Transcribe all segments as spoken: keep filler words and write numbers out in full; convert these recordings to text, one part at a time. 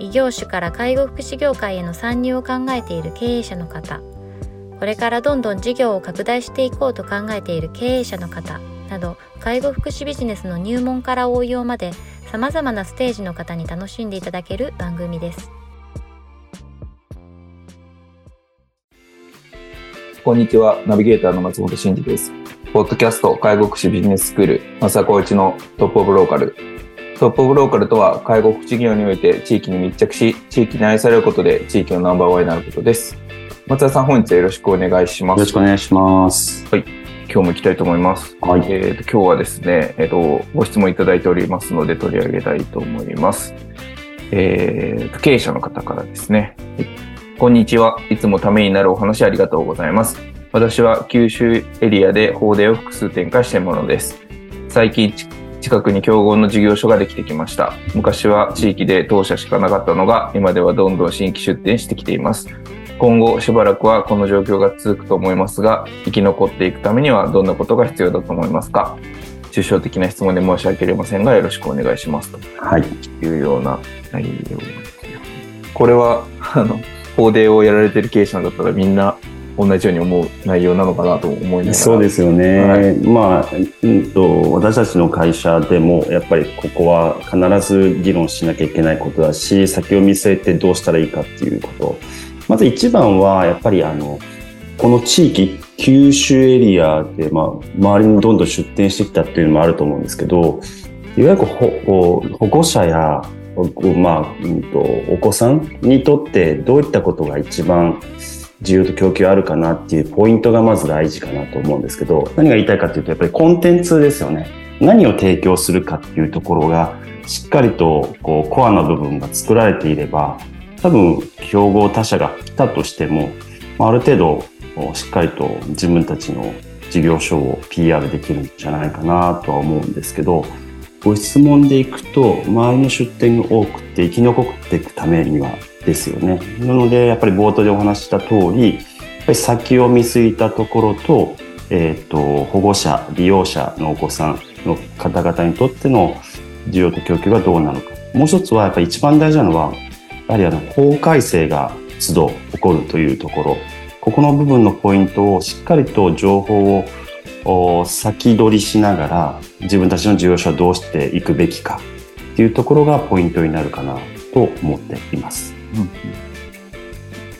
異業種から介護福祉業界への参入を考えている経営者の方、これからどんどん事業を拡大していこうと考えている経営者の方など、介護福祉ビジネスの入門から応用まで様々なステージの方に楽しんでいただける番組です。こんにちは、ナビゲーターの松本真嗣です。ポッドキャスト介護福祉ビジネススクール松田光一のトップオブローカル。トップオブローカルとは、介護福祉業において地域に密着し、地域に愛されることで地域のナンバーワンになることです。松田さん、本日はよろしくお願いします。よろしくお願いします。はい、今日も行きたいと思います。はい、えー、と今日はですね、えー、とご質問いただいておりますので取り上げたいと思います。えー、と経営者の方からですね。こんにちは、いつもためになるお話ありがとうございます。私は九州エリアで法令を複数展開しているものです。最近近くに競合の事業所ができてきました。昔は地域で当社しかなかったのが、今ではどんどん新規出店してきています。今後しばらくはこの状況が続くと思いますが、生き残っていくためにはどんなことが必要だと思いますか？抽象的な質問で申し訳ありませんが、よろしくお願いしますと、はい、いうような内容です。これはあの法令をやられている経営者だったらみんな同じように思う内容なのかなと思います。そうですよね、はい。まあうん、と私たちの会社でもやっぱりここは必ず議論しなきゃいけないことだし、先を見据えてどうしたらいいかっていうこと。まず一番はやっぱりあのこの地域九州エリアで、まあ、周りにどんどん出店してきたっていうのもあると思うんですけど、いわゆる保護者や、まあうん、とお子さんにとってどういったことが一番需要と供給あるかなっていうポイントがまず大事かなと思うんですけど、何が言いたいかというと、やっぱりコンテンツですよね。何を提供するかっていうところがしっかりとこうコアな部分が作られていれば、多分競合他社が来たとしてもある程度しっかりと自分たちの事業所を ピーアール できるんじゃないかなとは思うんですけど、ご質問でいくと、周りの出店が多くて生き残っていくためにはですよね。なのでやっぱり冒頭でお話した通り、やっぱり先を見据えたところと、えーと、保護者、利用者のお子さんの方々にとっての需要と供給がどうなのか。もう一つはやっぱり一番大事なのは、やはりあの法改正が都度起こるというところ。ここの部分のポイントをしっかりと情報を先取りしながら、自分たちの事業者はどうしていくべきかっていうところがポイントになるかなと思っています。うん、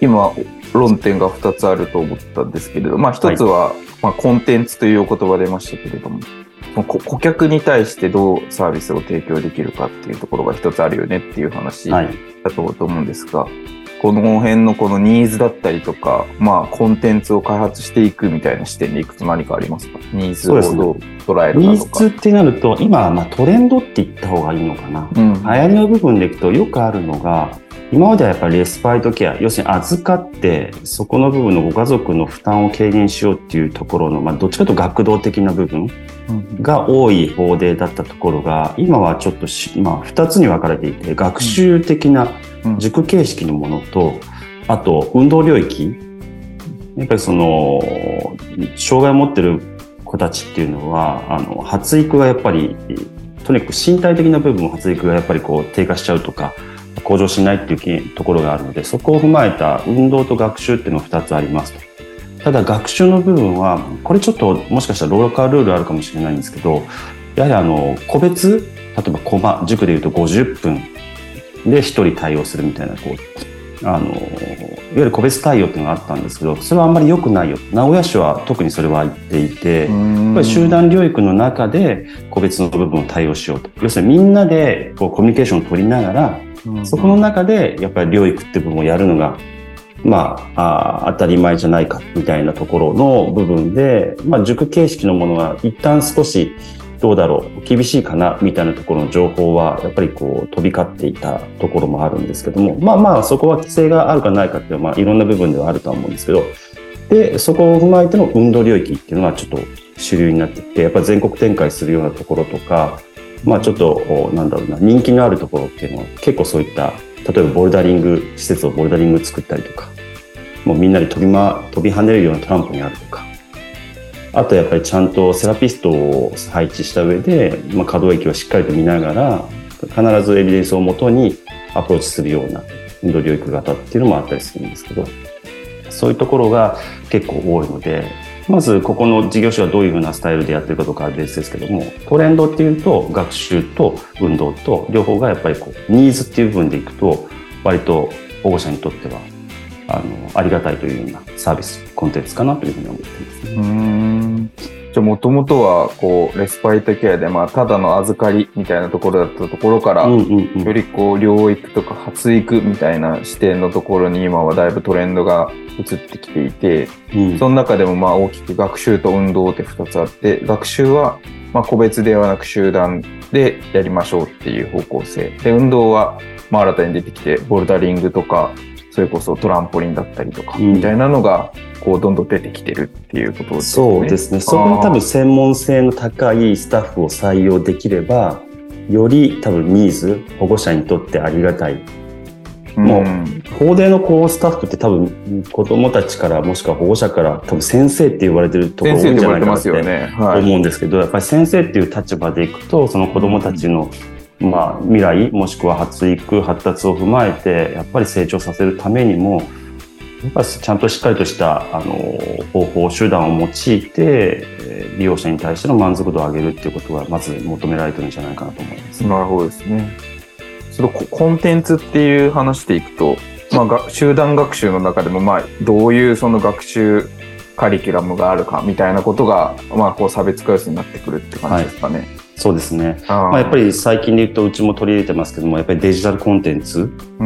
今論点がふたつあると思ったんですけれど、まあ、ひとつは、はい、まあ、コンテンツというお言葉出ましたけれども、顧客に対してどうサービスを提供できるかっていうところがひとつあるよねっていう話だと思うんですが、はい、この辺のこのニーズだったりとか、まあ、コンテンツを開発していくみたいな視点でいくと何かありますか？ニーズをどう捉えるかとか。ニーズってなると、今、まあ、トレンドって言った方がいいのかな、うん、流行りの部分でいくとよくあるのが、今まではやっぱりレスパイトケア、要するに預かってそこの部分のご家族の負担を軽減しようっていうところの、まあ、どっちかというと学童的な部分が多い法令だったところが、今はちょっと、まあ、ふたつに分かれていて、学習的な塾形式のものと、あと運動領域、やっぱりその障害を持っている子たちっていうのは、あの発育がやっぱりとにかく身体的な部分の発育がやっぱりこう低下しちゃうとか向上しないっていうところがあるので、そこを踏まえた運動と学習っていうのがふたつありますと。ただ学習の部分は、これちょっともしかしたらローカルルールあるかもしれないんですけど、やはりあの個別、例えばコマ塾でいうとごじゅっぷんでひとり対応するみたいな、こうあのいわゆる個別対応っていうのがあったんですけど、それはあんまり良くないよ。名古屋市は特にそれは言っていて、やっぱり集団療育の中で個別の部分を対応しようと。要するにみんなでこうコミュニケーションを取りながら、そこの中でやっぱり療育って部分をやるのが、まあ、あ当たり前じゃないかみたいなところの部分で、まあ、塾形式のものが一旦少しどうだろう、厳しいかなみたいなところの情報はやっぱりこう飛び交っていたところもあるんですけども、まあまあそこは規制があるかないかっていうのは、まあ、いろんな部分ではあるとは思うんですけど、でそこを踏まえての運動領域っていうのはちょっと主流になってきて、やっぱり全国展開するようなところとか、まあちょっとなんだろうな、人気のあるところっていうのは結構そういった例えばボルダリング施設をボルダリング作ったりとか、もうみんなで飛びま飛び跳ねるようなトランポリンあるとか、あとやっぱりちゃんとセラピストを配置した上で、まあ、可動域をしっかりと見ながら必ずエビデンスをもとにアプローチするような運動領域型っていうのもあったりするんですけど、そういうところが結構多いので、まずここの事業所はどういうふうなスタイルでやってるかとかは別ですけども、トレンドっていうと学習と運動と両方がやっぱりこうニーズっていう部分でいくと割と保護者にとってはあのありがたいというようなサービスコンテンツかなというふうに思ってますね。うーん、じゃあもともとはこうレスパイトケアで、まあ、ただの預かりみたいなところだったところから、うんうんうん、よりこう療育とか発育みたいな視点のところに今はだいぶトレンドが移ってきていて、うん、その中でもまあ大きく学習と運動ってふたつあって、学習はまあ個別ではなく集団でやりましょうっていう方向性で、運動はまあ新たに出てきてボルダリングとかそれこそトランポリンだったりとかみたいなのがこうどんどん出てきてるっていうことですね、うん、そうですね。そこに多分専門性の高いスタッフを採用できればより多分ニーズ、保護者にとってありがたい、うん、もう高齢のこうスタッフって多分子どもたちからもしくは保護者から多分先生って言われてるところ多いんじゃないかなって思うんですけど、やっぱり先生っていう立場でいくとその子どもたちの、うんまあ、未来もしくは発育発達を踏まえてやっぱり成長させるためにもやっぱちゃんとしっかりとしたあの方法手段を用いて利用者に対しての満足度を上げるっていうことがまず求められてるんじゃないかなと思います。なるほどですね。そのコンテンツっていう話でいくと、まあ、集団学習の中でもまあどういうその学習カリキュラムがあるかみたいなことが、まあ、こう差別化要素になってくるって感じですかね、はい。そうですね、まあ、やっぱり最近で言うとうちも取り入れてますけども、やっぱりデジタルコンテンツ、うー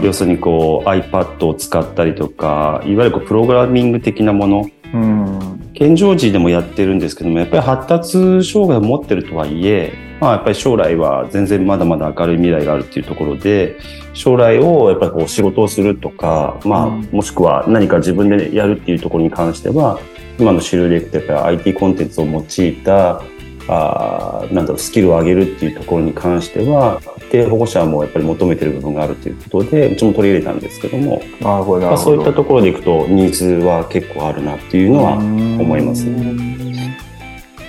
ん、要するにこう iPad を使ったりとか、いわゆるこうプログラミング的なもの、うん、健常時でもやってるんですけども、やっぱり発達障害を持ってるとはいえ、まあ、やっぱり将来は全然まだまだ明るい未来があるっていうところで、将来をやっぱりこう仕事をするとか、まあ、もしくは何か自分でやるっていうところに関しては今の主流でいくとやっぱり アイティー コンテンツを用いたあなんだろうスキルを上げるっていうところに関しては保護者もやっぱり求めてる部分があるということでうちも取り入れたんですけども、あこれ、まあ、そういったところでいくとニーズは結構あるなっていうのは思いますね。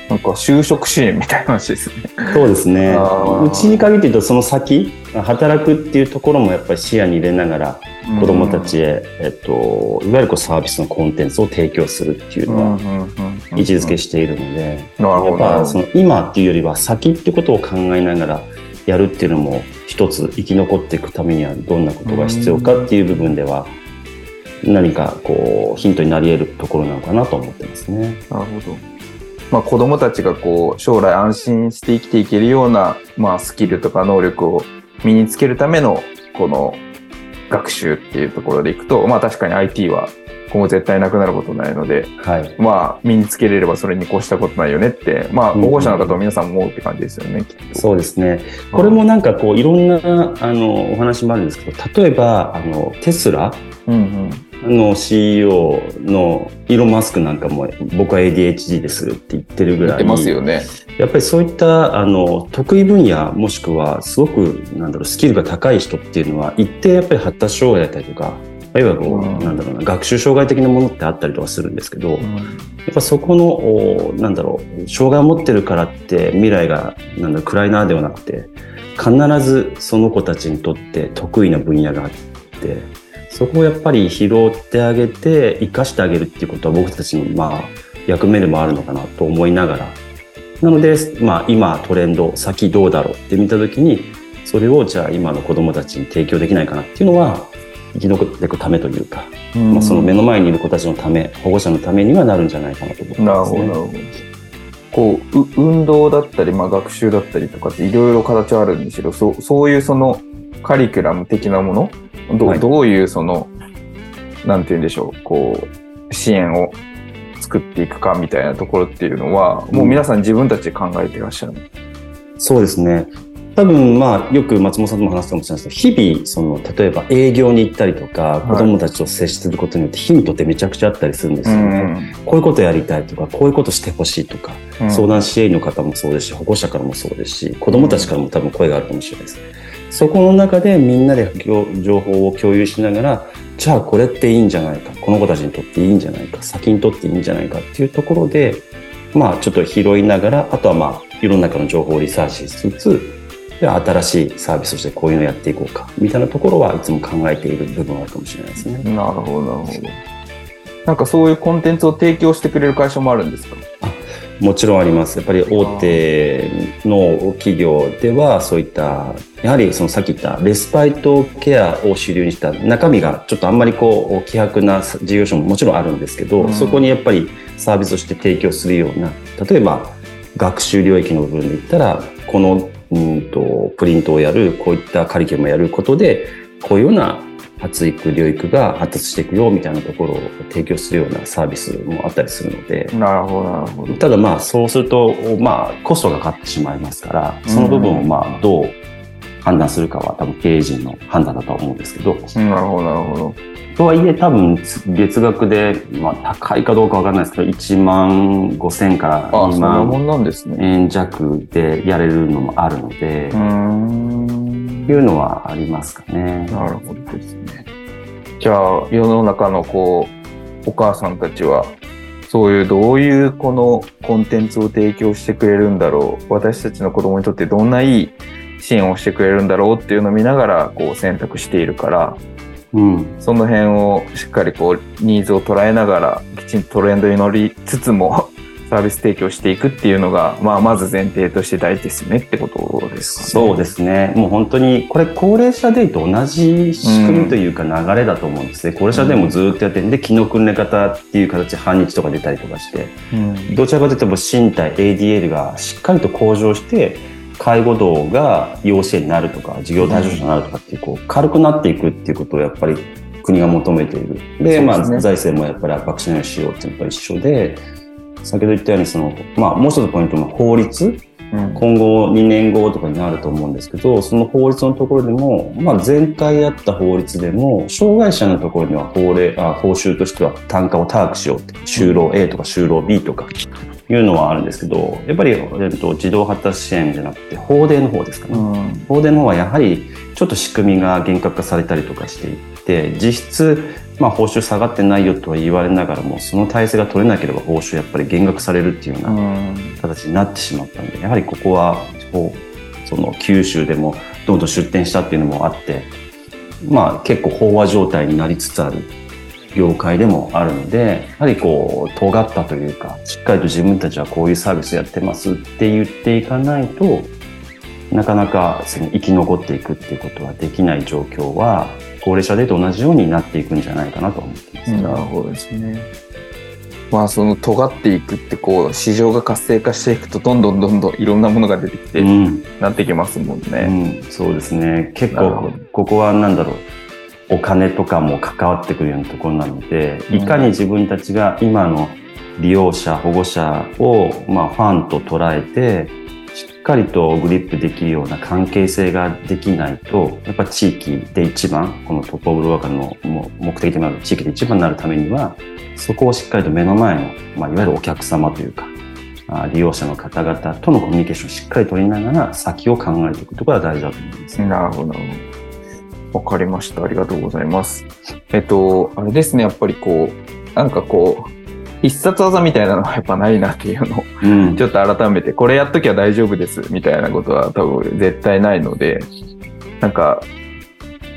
なんか就職支援みたいな話ですね。そうですね。うちに限って言うとその先働くっていうところもやっぱり視野に入れながら子どもたちへ、えっと、いわゆるこうサービスのコンテンツを提供するっていうのは位置づけしているので、やっぱその今っていうよりは先ってことを考えながらやるっていうのも一つ生き残っていくためにはどんなことが必要かっていう部分では何かこうヒントになり得るところなのかなと思ってますね。なるほど。まあ、子どもたちがこう将来安心して生きていけるようなまあスキルとか能力を身につけるためのこの学習っていうところでいくと、まあ確かに アイティー は今後絶対なくなることないので、はい、まあ身につけれればそれに越したことないよねって、まあ、保護者の方も皆さんも思うって感じですよね、うんうん、きっと。そうですね。これもなんかこういろんなあのお話もあるんですけど、例えばあのテスラ、うんうんの シーイーオー のイーロン・マスクなんかも僕は エーディーエイチディー ですって言ってるぐらい言ってますよね。やっぱりそういったあの得意分野もしくはすごくなんだろうスキルが高い人っていうのは一定やっぱり発達障害だったりとか、いわゆるこうなんだろうな学習障害的なものってあったりとかするんですけど、やっぱそこのなんだろう障害を持ってるからって未来がなんだろう暗いなではなくて、必ずその子たちにとって得意な分野があって、そこをやっぱり拾ってあげて生かしてあげるっていうことは僕たちのまあ役目でもあるのかなと思いながら、なのでまあ今トレンド先どうだろうって見た時にそれをじゃあ今の子どもたちに提供できないかなっていうのは生き残っていくためというか、うんまあ、その目の前にいる子たちのため保護者のためにはなるんじゃないかなと思いますね。なるほど。こう運動だったり、まあ、学習だったりとかっていろいろ形あるんですけど、そ う, そういうそのカリキュラム的なものど う, どういうその、はい、なんて言うんでしょう、こう支援を作っていくかみたいなところっていうのは、もう皆さん自分たちで考えていらっしゃる、うん、そうですね。多分まあよく松本さんとも話すかもしれないですけど、日々その例えば営業に行ったりとか、はい、子どもたちと接することによってヒントってめちゃくちゃあったりするんですよね、うん、こういうことやりたいとか、こういうことしてほしいとか、うん、相談支援の方もそうですし、保護者からもそうですし、子どもたちからも多分声があるかもしれないです、うん、そこの中でみんなで情報を共有しながら、じゃあこれっていいんじゃないか、この子たちにとっていいんじゃないか、先にとっていいんじゃないかっていうところで、まあちょっと拾いながら、あとはまあ世の中の情報をリサーチしつつ、新しいサービスとしてこういうのをやっていこうかみたいなところはいつも考えている部分はあるかもしれないですね。なるほど、なるほど。なんかそういうコンテンツを提供してくれる会社もあるんですか？もちろんあります。やっぱり大手の企業ではそういった、やはりそのさっき言ったレスパイトケアを主流にした中身がちょっとあんまりこう希薄な事業所ももちろんあるんですけど、うん、そこにやっぱりサービスとして提供するような、例えば学習領域の部分で言ったら、このうんとプリントをやる、こういったカリキュラムをやることでこういうような発育領域が発達していくよみたいなところを提供するようなサービスもあったりするので。なるほど、なるほど。ただまあそうすると、まあ、コストがかかってしまいますから、その部分をまあどう判断するかは多分経営陣の判断だとは思うんですけど。なるほど、なるほど。とはいえ多分月額で、まあ、高いかどうか分からないですけどいちまんごせんからにまんえん弱でやれるのもあるので、うーん、いうのはありますかね。なるほどですね。じゃあ世の中のこうお母さんたちはそういうどういうこのコンテンツを提供してくれるんだろう、私たちの子供にとってどんないい支援をしてくれるんだろうっていうのを見ながらこう選択しているから、うん、その辺をしっかりこうニーズを捉えながらきちんとトレンドに乗りつつもサービス提供していくっていうのが、まあ、まず前提として大事ですよねってことですかね。そうですね。もう本当にこれ高齢者デイと同じ仕組みというか流れだと思うんですね、うん、高齢者デイもずっとやってるんで、機能訓練型っていう形で半日とか出たりとかして、うん、どちらかというと身体 エーディーエル がしっかりと向上して介護度が要請になるとか事業対象者になるとかっていう、こう軽くなっていくっていうことをやっぱり国が求めている。で、まあ財政もやっぱり圧迫しないようにしようっていうのが一緒で、先ほど言ったようにその、まあ、もう一つポイントは法律、うん、今後にねんごとかになると思うんですけど、その法律のところでも、まあ、前回あった法律でも障害者のところには法令あ報酬としては単価を高くしようって、就労 A とか就労 B とかいうのはあるんですけど、やっぱり、えっと、児童発達支援じゃなくて法令の方ですかね、うん、法令の方はやはりちょっと仕組みが厳格化されたりとかしていて、実質、まあ、報酬下がってないよとは言われながらも、その体制が取れなければ報酬やっぱり減額されるっていうような形になってしまったので、やはりここはその九州でもどんどん出店したっていうのもあって、まあ、結構飽和状態になりつつある業界でもあるので、やはりこう尖ったというか、しっかりと自分たちはこういうサービスやってますって言っていかないとなかなかその生き残っていくっていうことはできない状況は高齢者でと同じようになっていくんじゃないかなと思っています。なるほどですね。まあその尖っていくって、こう市場が活性化していくとどんどんどんどんいろんなものが出てきて、うん、なってきますもんね、うん、そうですね。結構ここはなんだろう、お金とかも関わってくるようなところなので、いかに自分たちが今の利用者、保護者をまあファンと捉えてしっかりとグリップできるような関係性ができないと、やっぱ地域で一番、このトップオブロワーカーの目的となる地域で一番になるためには、そこをしっかりと目の前の、まあ、いわゆるお客様というか利用者の方々とのコミュニケーションをしっかり取りながら先を考えていくところが大事だと思います。なるほど、わかりました。ありがとうございます。えっと、あれですね、やっぱりこう、なんかこう、必殺技みたいなのはやっぱないなっていうのを、うん、ちょっと改めて、これやっときゃ大丈夫ですみたいなことは多分絶対ないので、なんか、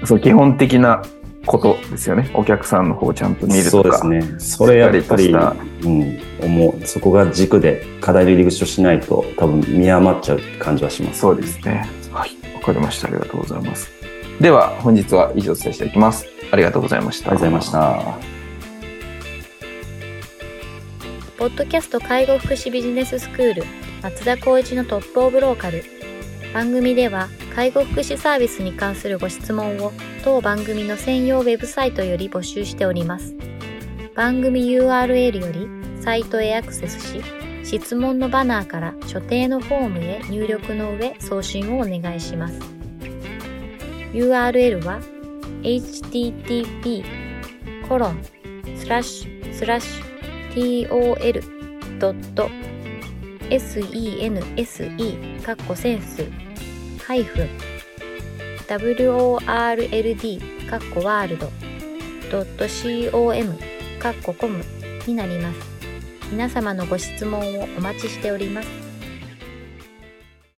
そう基本的なことですよね。お客さんの方をちゃんと見るとか。そうですね。それやっぱり、うん、思う。そこが軸で課題の入り口をしないと多分見余っちゃう感じはします。そうですね。はい。わかりました。ありがとうございます。では本日は以上お伝えしていきます。ありがとうございました。ありがとうございました。ポッドキャスト介護福祉ビジネススクール松田光一のトップオブローカル。番組では介護福祉サービスに関するご質問を当番組の専用ウェブサイトより募集しております。番組 ユーアールエル よりサイトへアクセスし、質問のバナーから所定のフォームへ入力の上送信をお願いします。ユーアールエル は エイチティーティーピーコロンスラッシュスラッシュトル ハイフン ワールド ドット コム になります。皆様のご質問をお待ちしております。